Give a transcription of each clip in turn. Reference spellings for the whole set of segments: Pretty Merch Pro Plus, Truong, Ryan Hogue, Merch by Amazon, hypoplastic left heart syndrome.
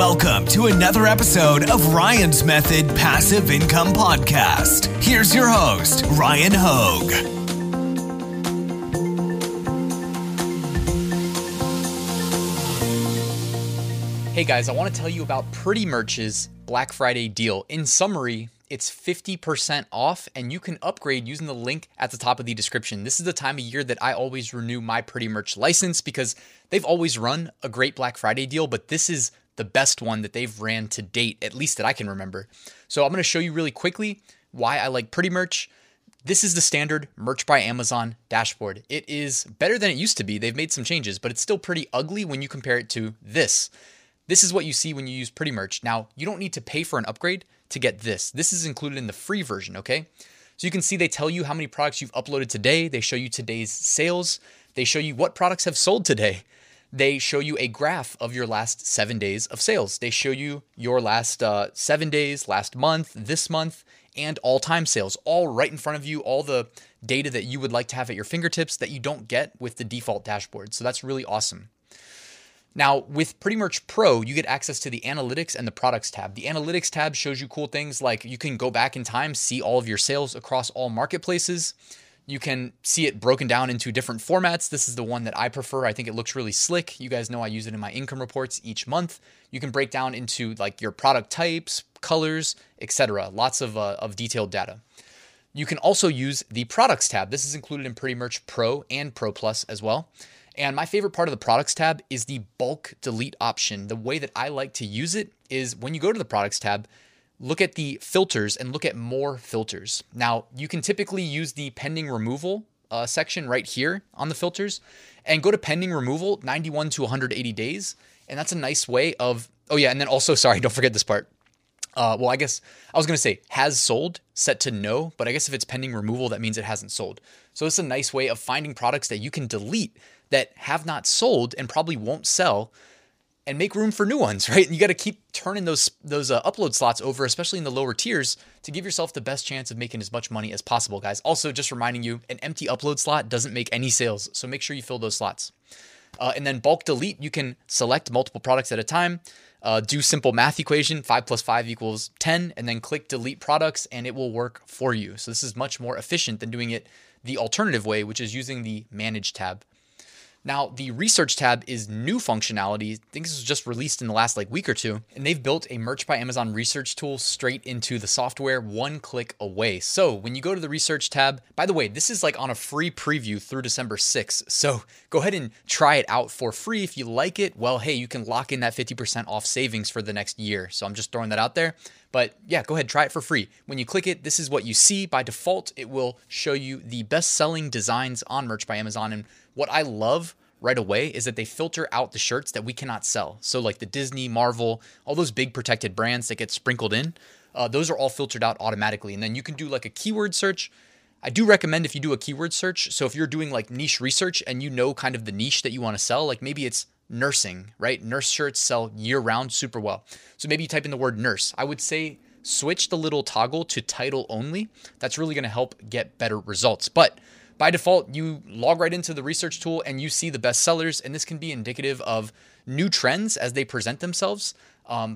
Welcome to another episode of Ryan's Method Passive Income Podcast. Here's your host, Ryan Hogue. Hey guys, I want to tell you about Pretty Merch's Black Friday deal. In summary, it's 50% off and you can upgrade using the link at the top of the description. This is the time of year that I always renew my Pretty Merch license because they've always run a great Black Friday deal, but this is the best one that they've ran to date, at least that I can remember. So I'm going to show you really quickly why I like Pretty Merch. This is the standard Merch by Amazon dashboard. It is better than it used to be. They've made some changes, but it's still pretty ugly when you compare it to this. This is what you see when you use Pretty Merch. Now, you don't need to pay for an upgrade to get this. This is included in the free version, okay? So you can see they tell you how many products you've uploaded today. They show you today's sales. They show you what products have sold today. They show you a graph of your last 7 days of sales. They show you your last 7 days, last month, this month, and all-time sales, all right in front of you, all the data that you would like to have at your fingertips that you don't get with the default dashboard. So that's really awesome. Now, with Pretty Merch Pro, you get access to the Analytics and the Products tab. The Analytics tab shows you cool things like you can go back in time, see all of your sales across all marketplaces. You can see it broken down into different formats. This is the one that I prefer. I think it looks really slick. You guys know I use it in my income reports each month. You can break down into like your product types, colors, etc. Lots of detailed data. You can also use the Products tab. This is included in Pretty Merch Pro and Pro Plus as well. And my favorite part of the Products tab is the bulk delete option. The way that I like to use it is when you go to the Products tab, look at the filters and look at more filters. Now, you can typically use the pending removal section right here on the filters and go to pending removal 91 to 180 days. And that's a nice way of, and then also, sorry, don't forget this part. I guess I was going to say has sold set to no, but I guess if it's pending removal, that means it hasn't sold. So it's a nice way of finding products that you can delete that have not sold and probably won't sell and make room for new ones, right? And you got to keep turning those upload slots over, especially in the lower tiers, to give yourself the best chance of making as much money as possible, guys. Also, just reminding you, an empty upload slot doesn't make any sales. So make sure you fill those slots. And then bulk delete, you can select multiple products at a time, do simple math equation, 5 + 5 = 10, and then click delete products and it will work for you. So this is much more efficient than doing it the alternative way, which is using the manage tab. Now the research tab is new functionality. I think this was just released in the last week or two, and they've built a Merch by Amazon research tool straight into the software, one click away. So when you go to the research tab, by the way, this is on a free preview through December 6th. So go ahead and try it out for free. If you like it, well, hey, you can lock in that 50% off savings for the next year. So I'm just throwing that out there, but yeah, go ahead, try it for free. When you click it, this is what you see. By default, it will show you the best selling designs on Merch by Amazon. And what I love right away is that they filter out the shirts that we cannot sell. So the Disney, Marvel, all those big protected brands that get sprinkled in, those are all filtered out automatically. And then you can do a keyword search. I do recommend if you do a keyword search. So if you're doing niche research and you know kind of the niche that you want to sell, maybe it's nursing, right? Nurse shirts sell year round super well. So maybe you type in the word nurse. I would say switch the little toggle to title only. That's really going to help get better results. But by default, you log right into the research tool and you see the best sellers, and this can be indicative of new trends as they present themselves.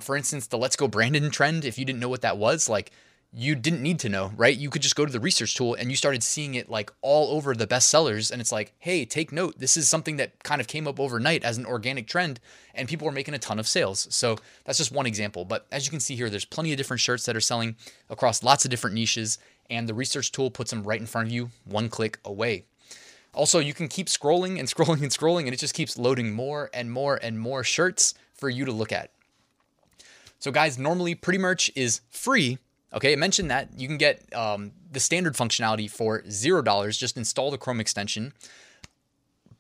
For instance, the Let's Go Brandon trend, if you didn't know what that was, you didn't need to know, right? You could just go to the research tool and you started seeing it all over the best sellers. And it's hey, take note. This is something that kind of came up overnight as an organic trend and people are making a ton of sales. So that's just one example. But as you can see here, there's plenty of different shirts that are selling across lots of different niches. And the research tool puts them right in front of you, one click away. Also, you can keep scrolling and scrolling and scrolling, and it just keeps loading more and more and more shirts for you to look at. So guys, normally Pretty Merch is free. Okay, I mentioned that you can get the standard functionality for $0, just install the Chrome extension.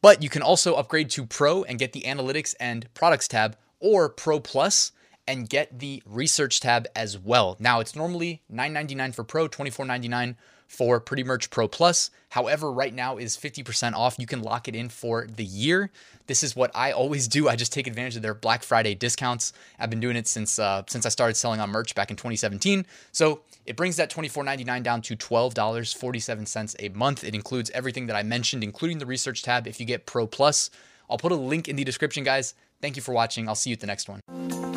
But you can also upgrade to Pro and get the Analytics and Products tab, or Pro Plus and get the research tab as well. Now it's normally $9.99 for Pro, $24.99 for Pretty Merch Pro Plus. However, right now is 50% off. You can lock it in for the year. This is what I always do. I just take advantage of their Black Friday discounts. I've been doing it since I started selling on Merch back in 2017. So it brings that $24.99 down to $12.47 a month. It includes everything that I mentioned, including the research tab if you get Pro Plus. I'll put a link in the description, guys. Thank you for watching. I'll see you at the next one.